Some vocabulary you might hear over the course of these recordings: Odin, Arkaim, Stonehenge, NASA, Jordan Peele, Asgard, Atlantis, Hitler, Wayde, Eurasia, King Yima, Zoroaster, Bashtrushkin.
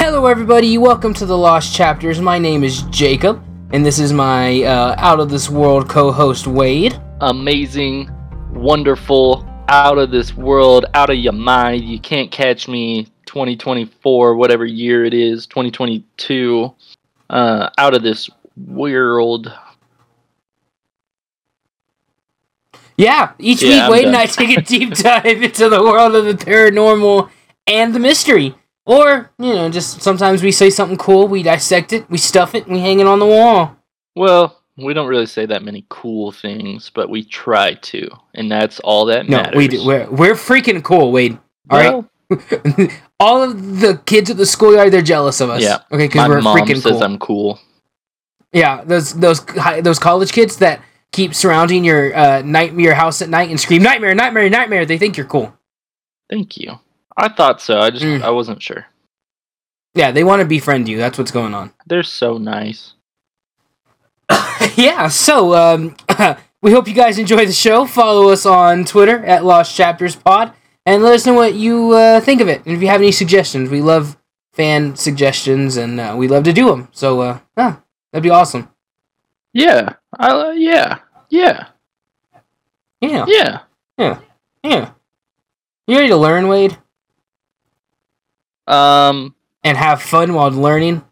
Hello everybody, welcome to The Lost Chapters. My name is Jacob, and this is my out of this world co-host Wade. Amazing, wonderful, out of this world, out of your mind, you can't catch me, 2024, whatever year it is, 2022, out of this world. Yeah, each week Wade and I take a deep dive into the world of the paranormal and the mystery. Or, you know, just sometimes we say something cool, we dissect it, we stuff it, and we hang it on the wall. Well, we don't really say that many cool things, but we try to, and that's all that matters. No, we do. We're freaking cool, Wade. All right? All of the kids at the schoolyard, they're jealous of us. Yeah. Okay, because we're freaking cool. My mom says I'm cool. Yeah, those college kids that keep surrounding your house at night and scream, "Nightmare, nightmare, nightmare," they think you're cool. Thank you. I thought so. I wasn't sure. Yeah, they want to befriend you. That's what's going on. They're so nice. Yeah, so we hope you guys enjoy the show. Follow us on Twitter at Lost Chapters Pod, and let us know what you think of it. And if you have any suggestions, we love fan suggestions, and we love to do them. So that'd be awesome. Yeah. Yeah. You ready to learn, Wade? And have fun while learning?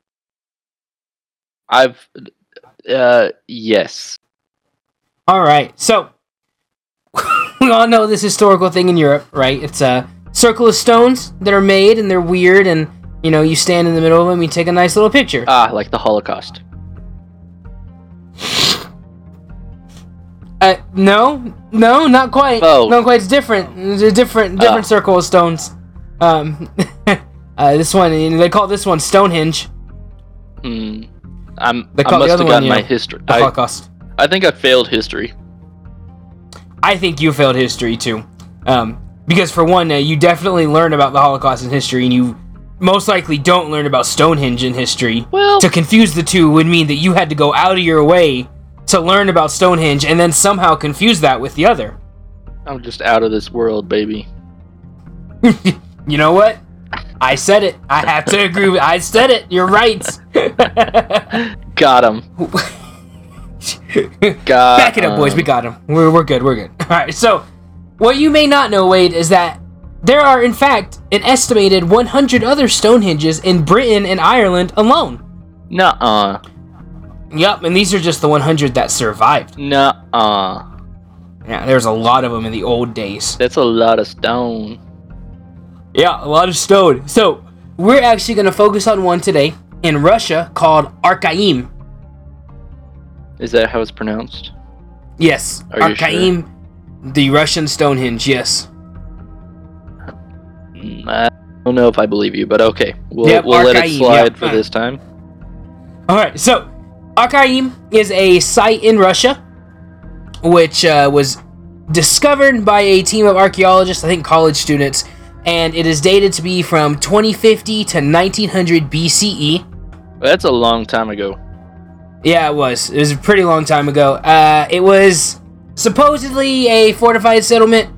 Yes. Alright, so, we all know this historical thing in Europe, right? It's a circle of stones that are made, and they're weird, and, you know, you stand in the middle of them, you take a nice little picture. Ah, like the Holocaust. No, not quite. Oh. Not quite, it's different. It's a different circle of stones. This one, they call this one Stonehenge. I must have gotten my history. The Holocaust. I think I failed history. I think you failed history too, because for one, you definitely learn about the Holocaust in history, and you most likely don't learn about Stonehenge in history. Well, to confuse the two would mean that you had to go out of your way to learn about Stonehenge and then somehow confuse that with the other. I'm just out of this world, baby. You know what? I said it. I have to agree with I said it. You're right. Got him. Back it up, boys. We got him. We're good. We're good. All right. So, what you may not know, Wade, is that there are, in fact, an estimated 100 other Stonehenges in Britain and Ireland alone. Nuh-uh. Yep, and these are just the 100 that survived. Nuh-uh. Yeah, there's a lot of them in the old days. That's a lot of stone. Yeah, a lot of stone. So, we're actually going to focus on one today in Russia called Arkaim. Is that how it's pronounced? Yes. Arkaim, sure? The Russian Stonehenge, yes. I don't know if I believe you, but okay. We'll let it slide for this time. All right, so Arkaim is a site in Russia which was discovered by a team of archaeologists, I think college students, and it is dated to be from 2050 to 1900 BCE. That's a long time ago. Yeah, it was. It was a pretty long time ago. It was supposedly a fortified settlement.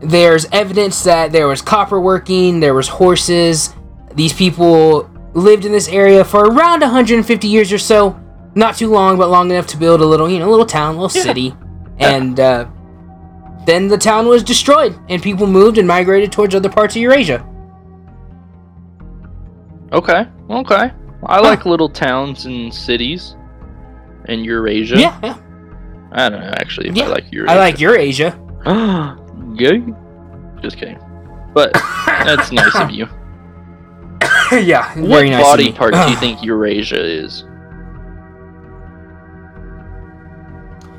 There's evidence that there was copper working, there was horses. These people lived in this area for around 150 years or so. Not too long, but long enough to build a little, little town, little city. And then the town was destroyed, and people moved and migrated towards other parts of Eurasia. Okay. I like little towns and cities in Eurasia. Yeah. I don't know, actually, if I like Eurasia. I like Eurasia. Good. Just kidding. But that's nice of you. Yeah, very nice of you. What body part do you think Eurasia is?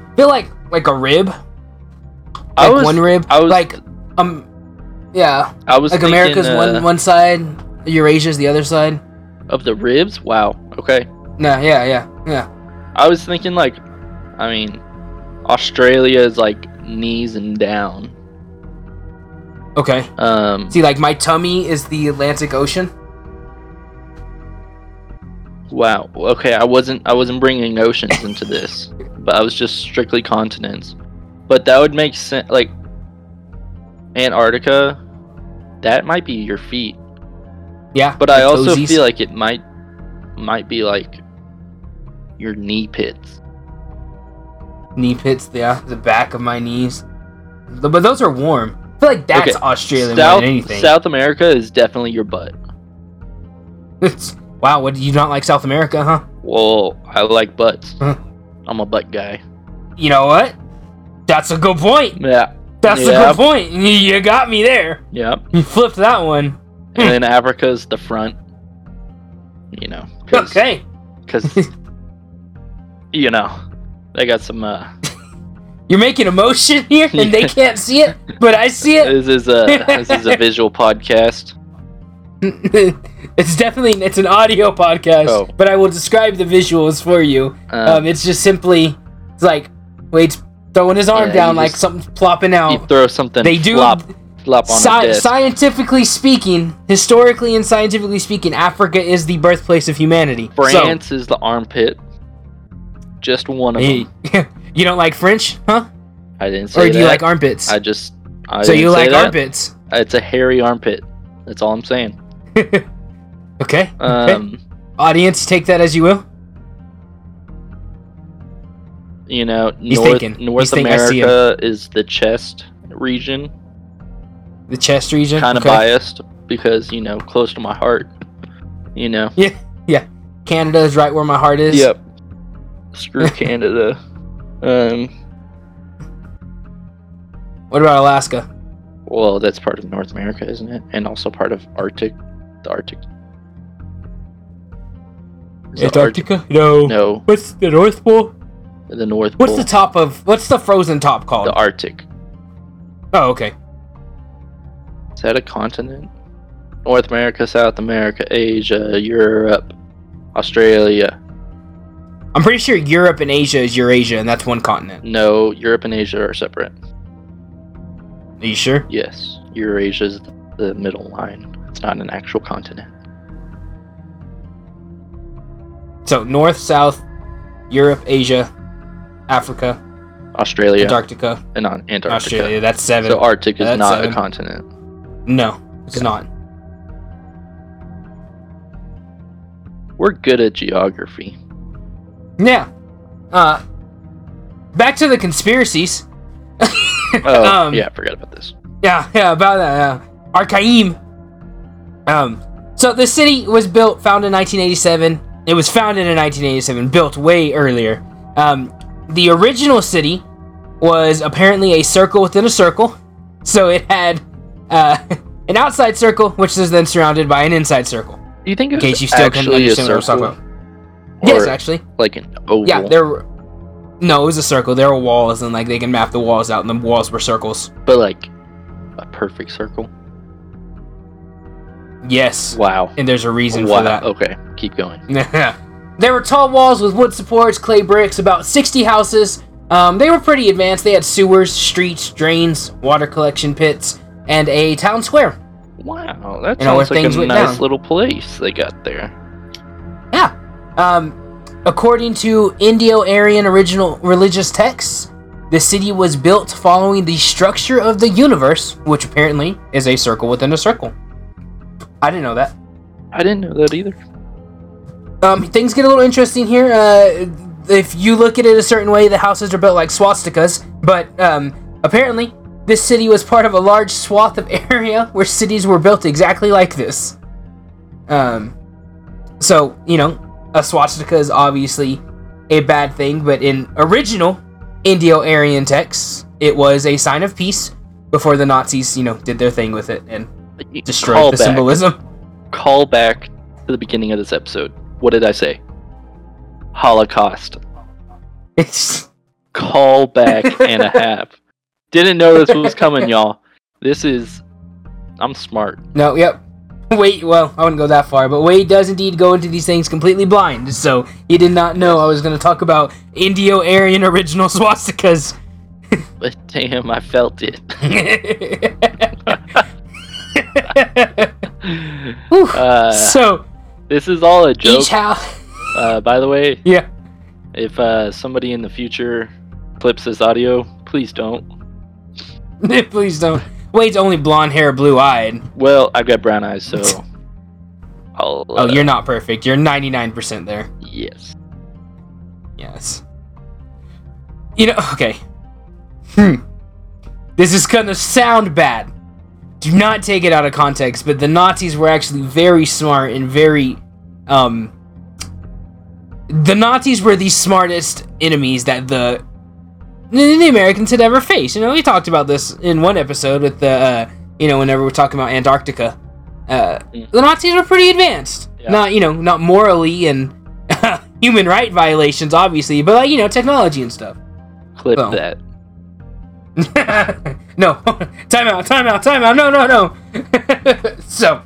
I feel like a rib. I was thinking America's one side, Eurasia's the other side. Of the ribs? Wow. Okay. No, yeah. I was thinking Australia is knees and down. Okay. See, my tummy is the Atlantic Ocean. Wow. Okay, I wasn't bringing oceans into this, but I was just strictly continents. But that would make sense. Antarctica, that might be your feet. Yeah. But I also feel like it might be like your knee pits. Knee pits, yeah. The back of my knees. But those are warm. I feel like that's okay. Australian more than anything. South America is definitely your butt. Wow, what, you don't like South America, huh? Well, I like butts. Huh. I'm a butt guy. You know what? That's a good point. Yeah. That's a good point. You got me there. Yep. You flipped that one. And then Africa's the front. You know. Because, you know, they got some... You're making a motion here, and they can't see it, but I see it. This is a visual podcast. It's an audio podcast, but I will describe the visuals for you. It's just simply, it's like, Wade's throwing his arm down like something's plopping out. You throw something. They do. Flop on a desk. Scientifically speaking, historically and scientifically speaking, Africa is the birthplace of humanity. France is the armpit. Just one of them. You don't like French, huh? I didn't say that. Or do you like armpits? So you like armpits? It's a hairy armpit. That's all I'm saying. Okay. Okay. Audience, take that as you will. You know, North America is the chest region. The chest region? Kind of biased because, you know, close to my heart. You know? Yeah. Yeah. Canada is right where my heart is. Yep. Screw Canada. What about Alaska? Well, that's part of North America, isn't it? And also part of the Arctic. Antarctica? No. What's the North Pole? The North Pole. What's the frozen top called? The Arctic. Oh, okay. Is that a continent? North America, South America, Asia, Europe, Australia. I'm pretty sure Europe and Asia is Eurasia, and that's one continent. No, Europe and Asia are separate. Are you sure? Yes. Eurasia is the middle line. It's not an actual continent. So, North, South, Europe, Asia, Africa, Australia, Antarctica, and Antarctica. Australia, that's 7. So, Arctic is not 7. A continent. No, it's not. We're good at geography. Yeah. Back to the conspiracies. I forgot about this. Yeah, about that. Arkaim. So the city was founded in 1987. It was founded in 1987, built way earlier. The original city was apparently a circle within a circle. So it had an outside circle, which is then surrounded by an inside circle. Do you think it was actually a circle? Or yes, actually. Like an oval. Yeah, it was a circle. There were walls, and like they can map the walls out, and the walls were circles. But like a perfect circle. Yes. Wow. And there's a reason for that. Okay, keep going. There were tall walls with wood supports, clay bricks, about 60 houses. They were pretty advanced. They had sewers, streets, drains, water collection pits, and a town square. Wow, that sounds like a nice little place they got there. Yeah. According to Indo-Aryan original religious texts, the city was built following the structure of the universe, which apparently is a circle within a circle. I didn't know that. I didn't know that either. Things get a little interesting here. If you look at it a certain way, the houses are built like swastikas, but apparently this city was part of a large swath of area where cities were built exactly like this. So, you know, a swastika is obviously a bad thing, but in original Indo-Aryan texts, it was a sign of peace before the Nazis, you know, did their thing with it and destroyed the symbolism. Call back to the beginning of this episode. What did I say? Holocaust. It's call back and a half. Didn't know this was coming, y'all. I'm smart. No, yep. Wait, well, I wouldn't go that far, but Wade does indeed go into these things completely blind, so he did not know I was going to talk about Indo-Aryan original swastikas. But damn, I felt it. So, this is all a joke. By the way, yeah. If somebody in the future clips this audio, please don't. Wade's only blonde hair, blue-eyed. Well, I've got brown eyes, so Oh, you're not perfect. You're 99% there. Yes. Yes. You know, okay. This is gonna sound bad. Do not take it out of context, but the Nazis were actually very smart and very, the Nazis were the smartest enemies that the Americans had ever faced. You know, we talked about this in one episode with the, you know, whenever we're talking about Antarctica. The Nazis were pretty advanced. Yeah. Not, you know, not morally and human right violations, obviously, but, like, you know, technology and stuff. Clip so. That. No. Time out. No. So,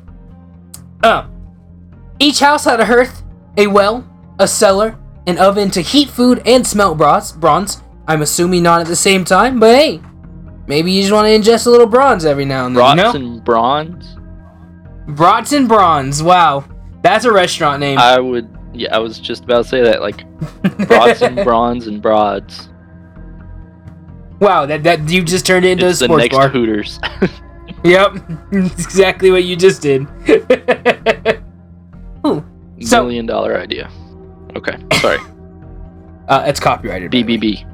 each house had a hearth, a well, a cellar, an oven to heat food and smelt bronze. I'm assuming not at the same time, but hey, maybe you just want to ingest a little bronze every now and then. Brats and bronze? Brats and bronze, wow. That's a restaurant name. I was just about to say that, like, brats and bronze and broads. Wow, that you just turned it into a sports bar. It's the next Hooters. Yep, exactly what you just did. Ooh, so, $1 million idea. Okay, sorry. It's copyrighted. BBB.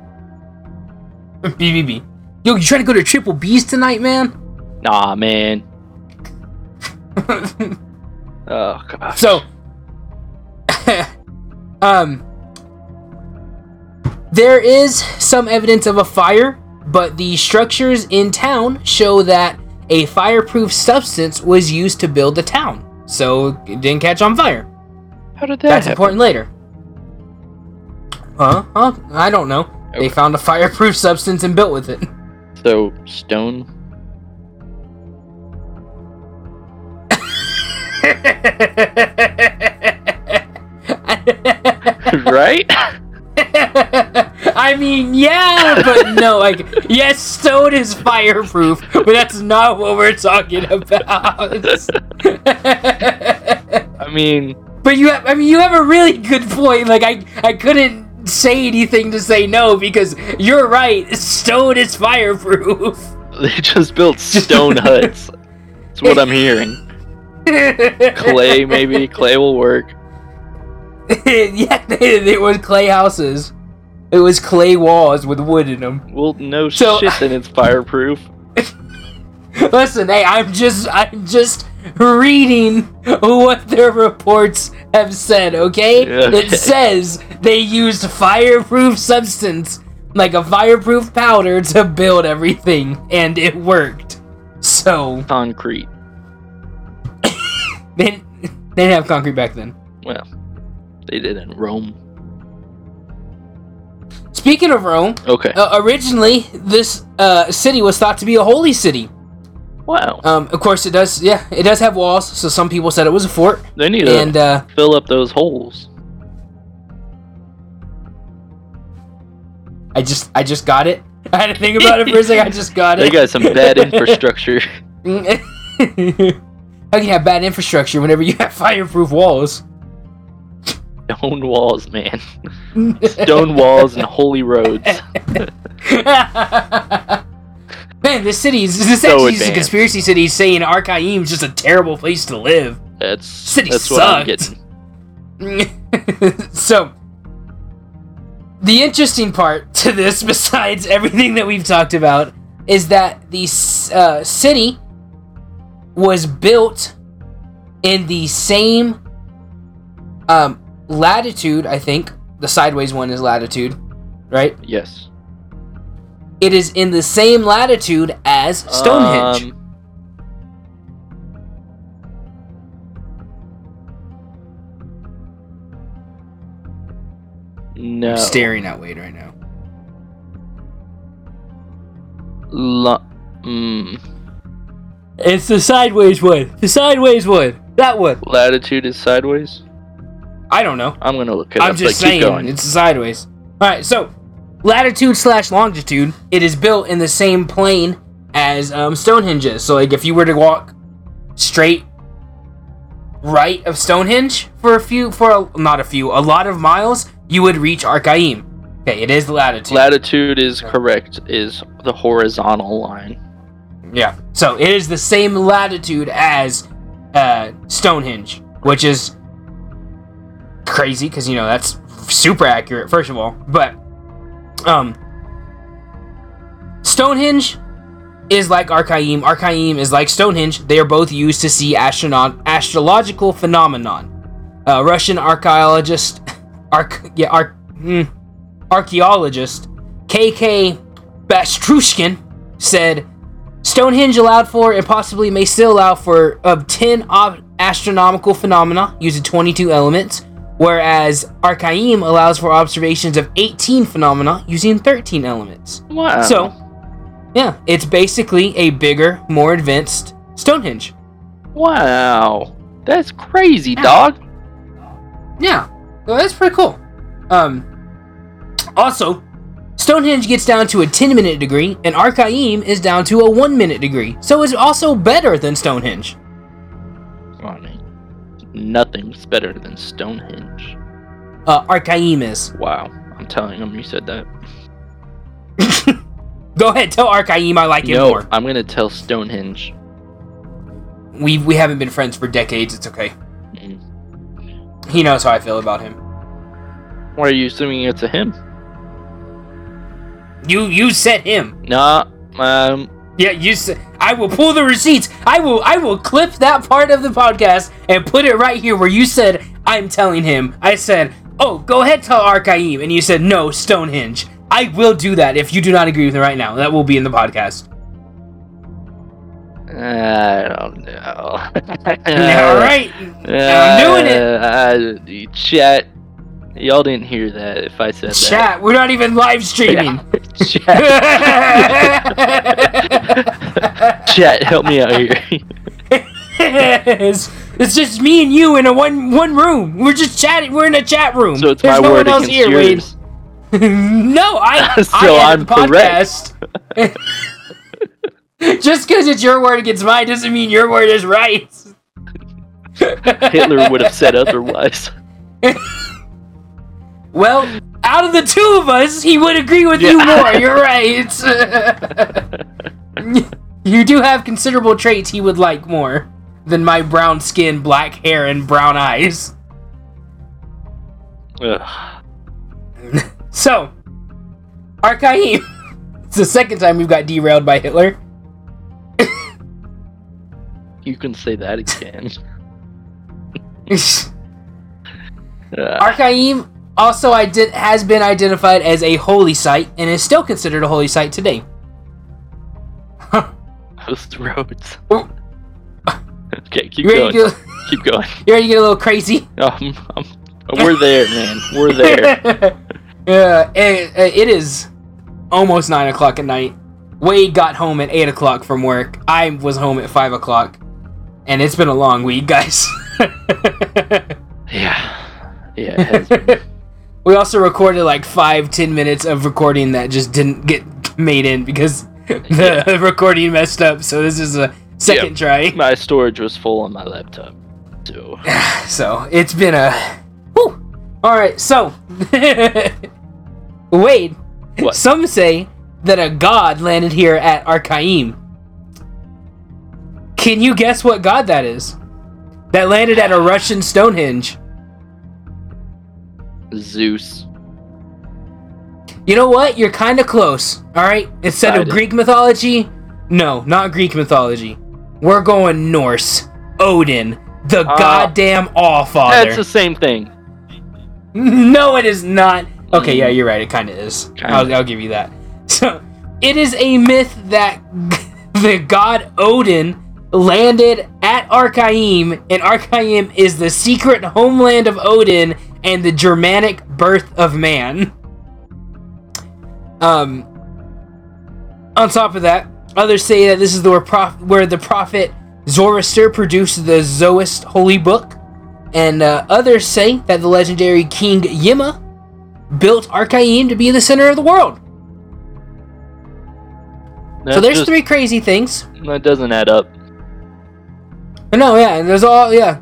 BBB. Yo, you trying to go to Triple B's tonight, man? Nah, man. Oh, gosh. So, there is some evidence of a fire, but the structures in town show that a fireproof substance was used to build the town, so it didn't catch on fire. How did that That's happen? Important later. Huh? I don't know. Okay. They found a fireproof substance and built with it. So, stone? Right? I mean, yeah, but no, like, yes, stone is fireproof, but that's not what we're talking about. I mean... But you have a really good point. Like, I couldn't say anything to say no, because you're right, stone is fireproof. They just built stone huts. That's what I'm hearing. Clay, maybe. Clay will work. Yeah, it was clay houses. It was clay walls with wood in them. Well, no shit, then it's fireproof. Listen, hey, I'm just reading what their reports have said, okay? It says they used fireproof substance, like a fireproof powder, to build everything, and it worked. So... Concrete. They didn't have concrete back then. Well... They did in Rome. Speaking of Rome, okay. Originally, this city was thought to be a holy city. Wow. Of course, it does. Yeah, it does have walls. So some people said it was a fort. They need to fill up those holes. I just got it. I had to think about it for a second. I just got it. They got some bad infrastructure. How can you have bad infrastructure whenever you have fireproof walls? Stone walls, man. Stone walls and holy roads. Man, this city is a conspiracy city saying Arkaim is just a terrible place to live. That's what I'm getting. So, the interesting part to this, besides everything that we've talked about, is that the city was built in the same latitude, I think. The sideways one is latitude, right? Yes. It is in the same latitude as Stonehenge. No. I'm staring at Wade right now. It's the sideways one. That one. Latitude is sideways? I don't know. I'm going to look it up. I'm just saying, it's sideways. All right, so latitude/longitude, it is built in the same plane as Stonehenge is. So, like, if you were to walk straight right of Stonehenge for a lot of miles, you would reach Arkaim. Okay, it is the latitude. Latitude is correct, is the horizontal line. Yeah, so it is the same latitude as Stonehenge. which is crazy because, you know, that's super accurate, first of all. But Stonehenge is like Arkaim. Arkaim is like Stonehenge. They are both used to see astrological phenomenon. Russian archaeologist, archaeologist K.K. Bashtrushkin said, Stonehenge allowed for and possibly may still allow for of 10 astronomical phenomena using 22 elements, whereas Arkaim allows for observations of 18 phenomena using 13 elements. Wow. So, yeah, it's basically a bigger, more advanced Stonehenge. Wow. That's crazy, dog. Yeah. Well, that's pretty cool. Also, Stonehenge gets down to a 10-minute degree, and Arkaim is down to a 1-minute degree. So it's also better than Stonehenge. I mean, nothing's better than Stonehenge. Arkaim is. Wow. I'm telling him you said that. Go ahead, tell Arkaim I like it more. No, I'm going to tell Stonehenge. We haven't been friends for decades, it's okay. Mm. He knows how I feel about him. Why are you assuming it's a him? You said him. Nah, yeah, you said. I will pull the receipts. I will clip that part of the podcast and put it right here where you said, I'm telling him. I said, oh, go ahead, tell Arkaim. And you said, no, Stonehenge. I will do that if you do not agree with me right now. That will be in the podcast. I don't know. Alright. I'm doing it. Chat. Y'all didn't hear that if I said that. Chat, we're not even live streaming. Chat. Chat, help me out here. It's just me and you in a one room. We're just chatting. We're in a chat room. So it's There's my no word against yours. No, I. So I am podcast. Correct. Just because it's your word against mine doesn't mean your word is right. Hitler would have said otherwise. Well, out of the two of us, he would agree with you more. You're right. You do have considerable traits he would like more than my brown skin, black hair, and brown eyes. Ugh. So, Arkaim. It's the second time we've got derailed by Hitler. You can say that again. Arkaim also has been identified as a holy site and is still considered a holy site today. Post roads. Okay, keep going. You ready to get a little crazy? We're there, man. We're there. Yeah, it is almost 9 o'clock at night. Wade got home at 8 o'clock from work. I was home at 5 o'clock. And it's been a long week, guys. Yeah. Yeah, it has been. We also recorded like 5-10 minutes of recording that just didn't get made in because the recording messed up. So this is a second try. My storage was full on my laptop. So, it's been a... Whew. Alright, so... Wade, what? Some say that a god landed here at Arkaim. Can you guess what god that is? That landed at a Russian Stonehenge. Zeus. You know what? You're kind of close. All right. Instead of Greek mythology, no, not Greek mythology. We're going Norse. Odin, the goddamn All-Father. That's the same thing. No, it is not. Okay, yeah, you're right. It kind of is. I'll give you that. So, it is a myth that the god Odin landed at Arkaim, and Arkaim is the secret homeland of Odin and the Germanic birth of man. On top of that, others say that this is where the prophet Zoroaster produced the Zoroast holy book, and others say that the legendary King Yima built Arkaim to be the center of the world. So there's three crazy things. That doesn't add up. No, yeah, and there's all, yeah.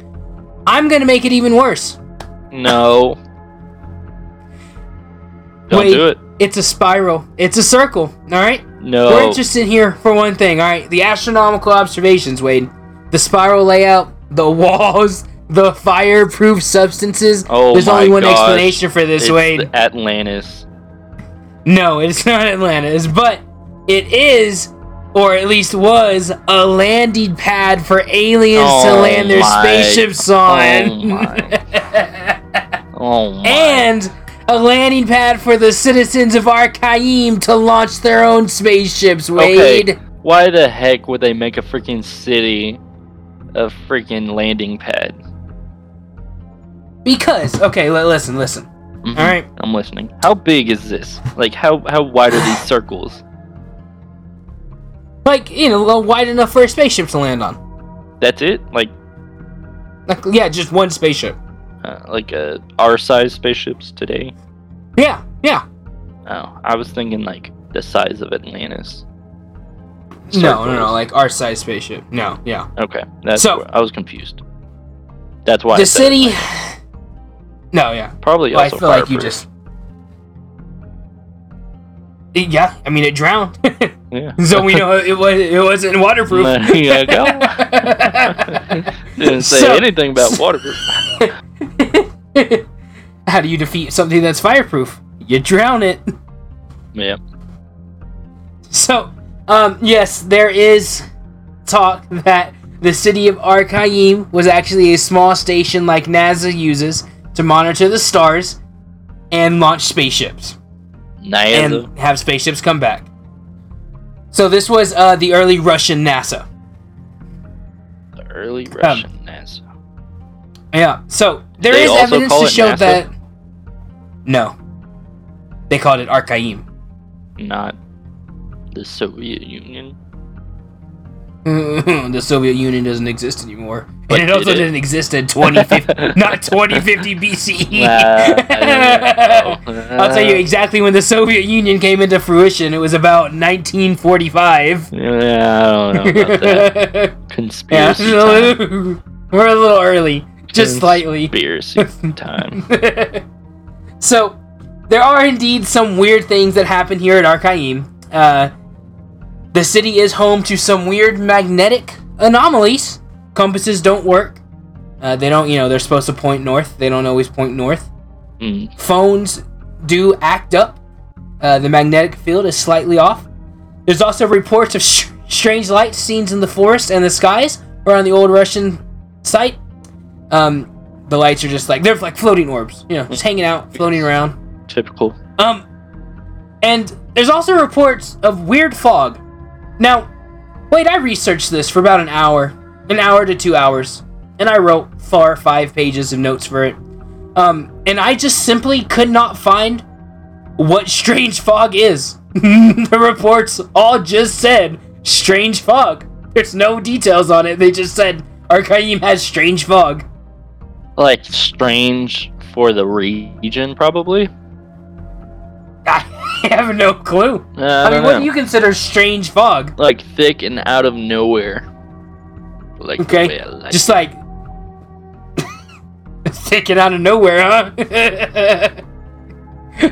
I'm gonna make it even worse. No. Don't do it. It's a spiral. It's a circle, alright? No. We're interested here for one thing, alright? The astronomical observations, Wade. The spiral layout, the walls, The fireproof substances? Oh, there's only one explanation for this, Wade. It's Atlantis. No, it's not Atlantis, but it is, or at least was, a landing pad for aliens to land their spaceships on. Oh my. Oh my. And a landing pad for the citizens of Arkaim to launch their own spaceships, Wade. Okay. Why the heck would they make a freaking city a freaking landing pad? Because, okay, listen. Mm-hmm. All right, I'm listening. How big is this? Like, how wide are these circles? Like, you know, wide enough for a spaceship to land on. That's it? Like yeah, just one spaceship. Like our-size spaceships today? Yeah. Oh, I was thinking like the size of Atlantis. Circles. No, like our-size spaceship. No, yeah. Okay, I was confused. That's why the city. Atlantis. No, yeah. Probably also I feel like you just... Yeah, I mean, it drowned. Yeah. So we know it wasn't waterproof. There you go. Didn't say anything about waterproof. How do you defeat something that's fireproof? You drown it. Yeah. So, yes, there is talk that the city of Arkaim was actually a small station like NASA uses to monitor the stars and launch spaceships. NASA. And have spaceships come back. So this was the early Russian NASA. The early Russian NASA. Yeah. So there is evidence to show NASA? That... No. They called it Arkaim. Not the Soviet Union? The Soviet Union doesn't exist anymore. But and it also didn't exist in 2050, not 2050 BCE. I'll tell you exactly when the Soviet Union came into fruition. It was about 1945. Yeah, I don't know about that. Conspiracy time. We're a little early, just slightly. Conspiracy time. So, there are indeed some weird things that happen here at Arkaim. The city is home to some weird magnetic anomalies. Compasses don't work. They don't, they're supposed to point north. They don't always point north. Mm. Phones do act up. The magnetic field is slightly off. There's also reports of strange lights seen in the forest and the skies around the old Russian site. The lights are just they're like floating orbs, just hanging out, floating around. Typical. And there's also reports of weird fog. Now, wait, I researched this for about an hour to 2 hours, and I wrote 5 pages of notes for it. And I just simply could not find what strange fog is. The reports all just said strange fog. There's no details on it. They just said Arkaim has strange fog. Like strange for the region, probably. I have no clue. What do you consider strange fog? Like thick and out of nowhere. Like okay, just like taken out of nowhere, huh?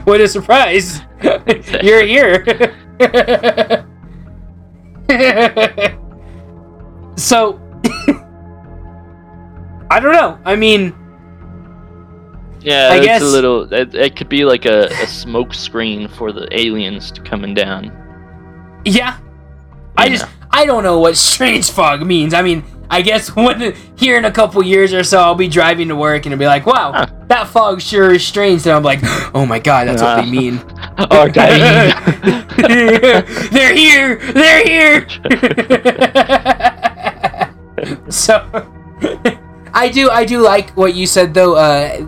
What a surprise! You're here. So I don't know. I mean, yeah, I guess a little. It could be like a smoke screen for the aliens to coming down. Yeah, I don't know what strange fog means. I mean, I guess here in a couple years or so, I'll be driving to work and it'll be like, wow, that fog sure is strange. And I'm like, oh my god, that's what they mean. They're here. So, I do like what you said, though,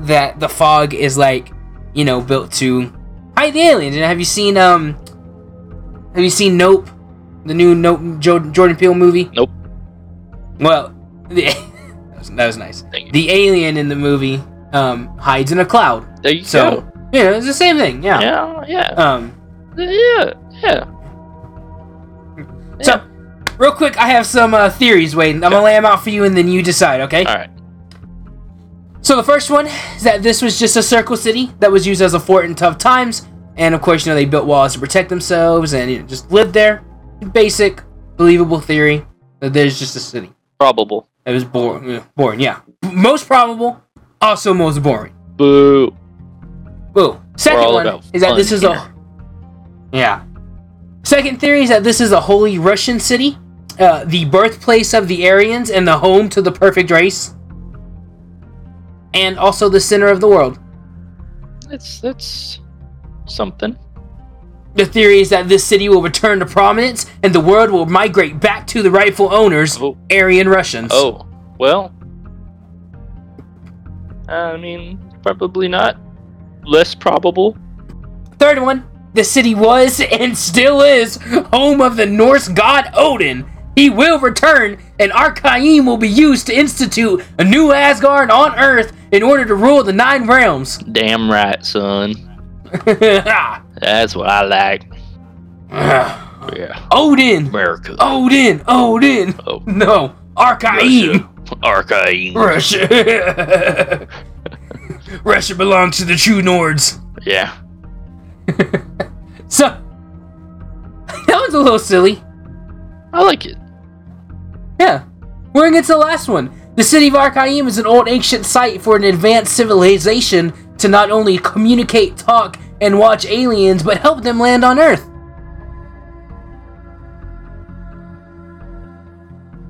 that the fog is like, built to hide the aliens. And have you seen Nope? The new Jordan Peele movie? Nope. Well, that was nice. The alien in the movie hides in a cloud. There you go. Yeah, it's the same thing. Yeah. Yeah. So, real quick, I have some theories, Wade. I'm going to lay them out for you and then you decide, okay? All right. So, the first one is that this was just a circle city that was used as a fort in tough times. And, of course, they built walls to protect themselves and just lived there. Basic, believable theory that there's just a city. Probable. It was boring, yeah. Most probable, also most boring. Boo. Boo. Second one is that this is a... Yeah. Second theory is that this is a holy Russian city, the birthplace of the Aryans and the home to the perfect race, and also the center of the world. That's something. The theory is that this city will return to prominence and the world will migrate back to the rightful owners, Aryan Russians. Oh, well. I mean, probably not. Less probable. Third one. The city was and still is home of the Norse god Odin. He will return, and Arkaim will be used to institute a new Asgard on Earth in order to rule the 9 realms. Damn right, son. That's what I like. Yeah. Odin! America. Odin! Oh. No, Arkaim! Arkaim. Russia. Russia belongs to the true Nords. Yeah. So, that one's a little silly. I like it. Yeah. We're against the last one. The city of Arkaim is an old ancient site for an advanced civilization to not only communicate, talk, and watch aliens, but help them land on Earth.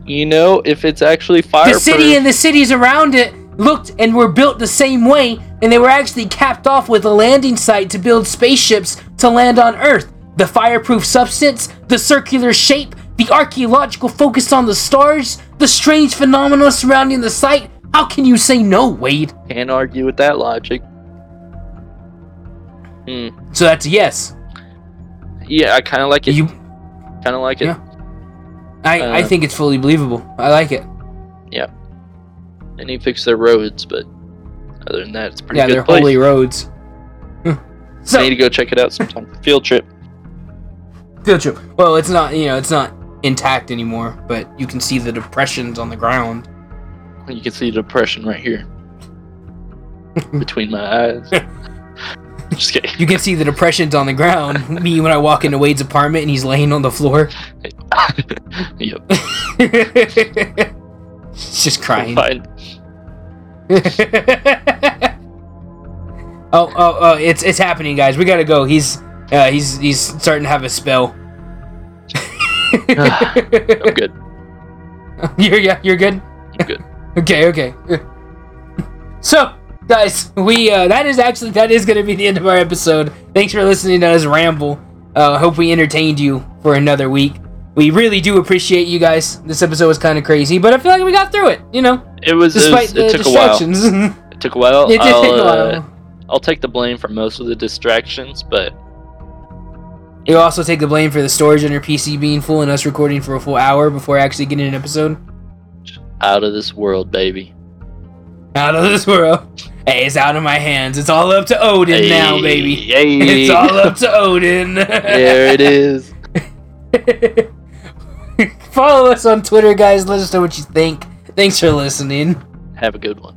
You know, if it's actually fireproof... The city and the cities around it looked and were built the same way, and they were actually capped off with a landing site to build spaceships to land on Earth. The fireproof substance, the circular shape, the archaeological focus on the stars, the strange phenomena surrounding the site. How can you say no, Wade? Can't argue with that logic. So that's a yes. Yeah, I kind of like it. You kind of like it. Yeah. I think it's fully believable. I like it. Yeah. And he fixed their roads, but other than that, it's pretty good. Yeah, they're place. Holy roads. So I need to go check it out sometime. Field trip. Well, it's not, it's not intact anymore, but you can see the depressions on the ground. You can see the depression right here. Between my eyes. Just kidding. You can see the depressions on the ground. Me when I walk into Wade's apartment and he's laying on the floor. Yep. He's just crying. Oh, it's happening, guys. We gotta go. He's starting to have a spell. I'm good. You're good? I'm good. Okay. So, guys, we that is gonna be the end of our episode. Thanks for listening to us ramble. Hope we entertained you for another week. We really do appreciate you guys. This episode was kind of crazy, but I feel like we got through it, It took a while. It took a while. It did take a while. I'll take the blame for most of the distractions, but... You'll also take the blame for the storage on your PC being full and us recording for a full hour before actually getting an episode. Out of this world, baby. Out of this world. Hey, it's out of my hands. It's all up to Odin now, baby. Hey. It's all up to Odin. There it is. Follow us on Twitter, guys. Let us know what you think. Thanks for listening. Have a good one.